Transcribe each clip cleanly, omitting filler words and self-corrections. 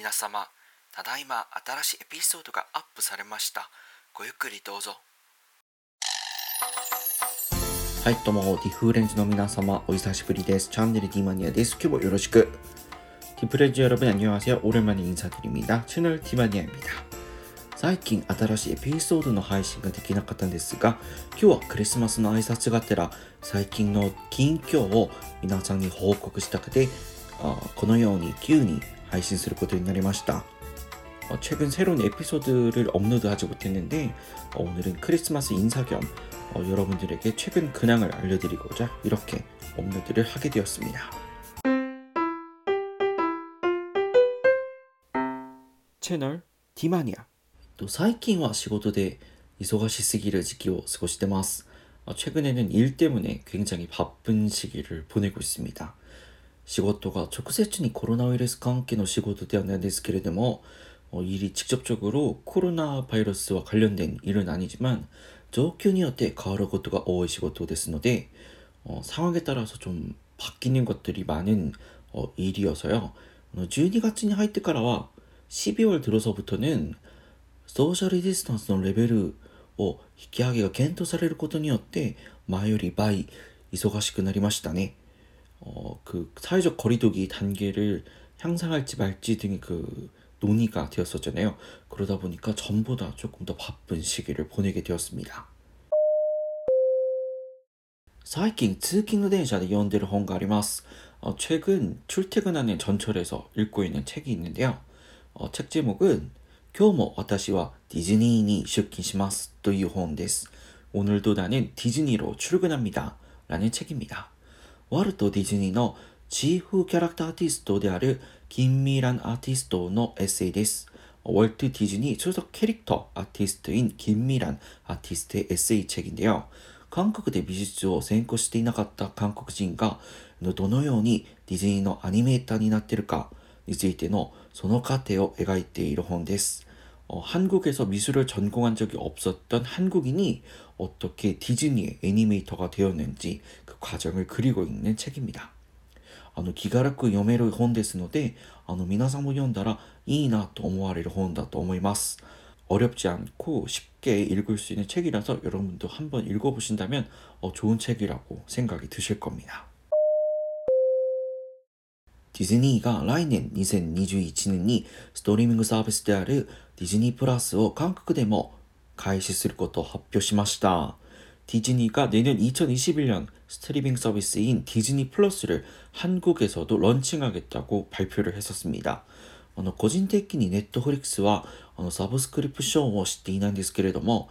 皆様、ただいま新しいエピソードがアップされました。ごゆっくりどうぞ。はい、どうも、ティフレンズの皆様、お久しぶりです。Channel Timaniaです。今日もよろしく。ティフレンズ여러분、안녕하세요。오랜만에 인사드립니다。Channel Timania입니다。最近新しいエピソードの配信ができなかったんですが、今日はクリスマスの挨拶がてら最近の近況を皆さんに報告したくて、このように急に配信することになりました。최근 새로운エピソードを업로드하지 못했는데、오늘은クリスマス인사 겸、여러분들에게최근 근황을 알려드리고자 이렇게 업로드를 하게 되었습니다。채널ティマニア最近は仕事で忙しすぎる時期を過ごしてます。최근에는 일 때문에 굉장히 바쁜 시기를 보내고 있습니다。仕事が直接にコロナウイルス関係の仕事ではないですけれども、일이직접적으로コロナバイ러스와관련된일은아니지만状況によって変わることが多い仕事ですので、상황에따라서좀바뀌는것들이많은일이어서요。12月に入ってからは12월들어서부터는ソーシャルディスタンスのレベルを引き上げが検討されることによって前より倍忙しくなりましたね。그 사회적 거리두기 단계를 향상할지 말지 등의 그 논의가 되었었잖아요. 그러다 보니까 전보다 조금 더 바쁜 시기를 보내게 되었습니다. 最近通勤の電車で読んでる本があります。최근 출퇴근하는 전철에서 읽고 있는 책이 있는데요. 책 제목은今日も私はディズニーに出勤しますという本です。오늘도 나는ディズニー로출근합니다라는책입니다。ワルト・ディズニーのチーフキャラクターアーティストである金ミランアーティストのエッセイです。월트ディズニー소속 캐릭터アーティスト인金ミランアーティスト의에세이책인데요。韓国で美術を専攻していなかった韓国人がどのようにディズニーのアニメーターになっているかについてのその過程を描いている本です。韓国에서 미술을 전공한 적이 없었던 한국인이 어떻게 디즈니의 애니메이터가 되었는지 그 과정을 그리고 있는 책입니다。気軽く読める本ですので、皆さんも読んだらいいなと思われる本だと思います。어렵지 않고 쉽게 읽을 수 있는 책이라서 여러분도 한번 읽어 보신다면 좋은 책이라고 생각이 드실 겁니다。ディズニーが来年2021年にストリーミングサービスであるディズニープラスを韓国でも開始することを発表しました。ディズニーが내년2021년 스트리밍 서비스인 디즈니 플러스를 한국에서도 런칭하겠다고 발표를 했었습니다. 個人的にネットフリックスはサブスクリプションを知っていないんですけれども、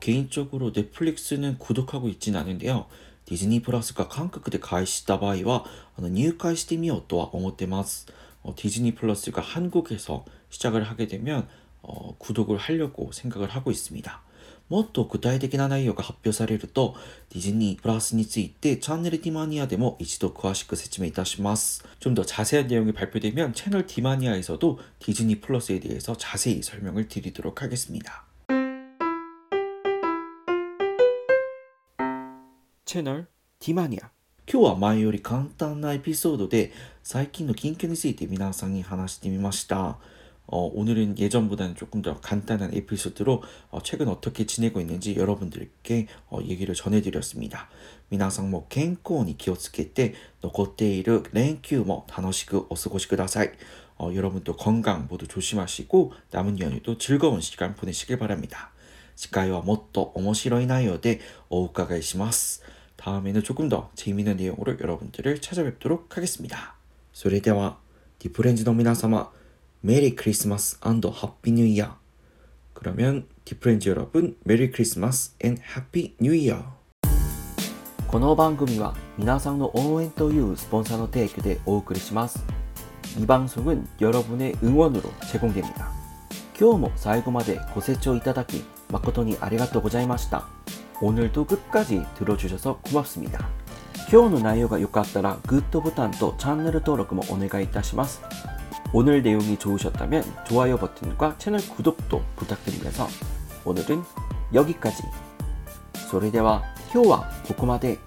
개인적으로 넷플릭스는 구독하고 있진 않은데요。ディズニープラスが韓国で開始した場合は、入会してみようとは思ってます。ディズニープラスが韓国에서 시작을 하게 되면、구독을 하려고 생각을 하고 있습니다。もっと具体的な内容が発表されると、ディズニープラスについてチャンネルティマニアでも一度詳しく説明いたします。좀더자세한내용이발표되면 채널ティマニア에서도ディズニープラス에대해서자세히설명을드리도록하겠습니다。チャンネルティマニア。今日は前より簡単なエピソードで最近の近況について皆さんに話してみました。오늘은 예전보다는 조금 더 간단한 에피소드로 최근 어떻게 지내고 있는지 여러분들께 얘기를 전해드렸습니다。皆さんも健康に気をつけて残っている連休も楽しくお過ごしください。여러분도 건강 모두 조심하시고 남은 연휴도 즐거운 시간 보내시길 바랍니다。次回はもっと面白い内容でお伺いします。다음에는조금더재미있는내용으로여러분들을찾아뵙도록하겠습니다。それでは、ディフレンズの皆様、メリークリスマス&ハッピーニューイヤー。그러면ディフレンズ여러분、メリークリスマス&ハッピーニューイヤー。この番組は皆さんの応援というスポンサーの提供でお送りします。이방송은여러분의응원으로제공됩니다。今日も最後までご視聴いただき誠にありがとうございました。오늘도끝까지들어주셔서고맙습니다。今日の内容が良かったらグッドボタンとチャンネル登録もお願いいたします。오늘내용이좋으셨다면좋아요버튼과채널구독도부탁드리면서오늘은여기까지。それでは今日はここまで。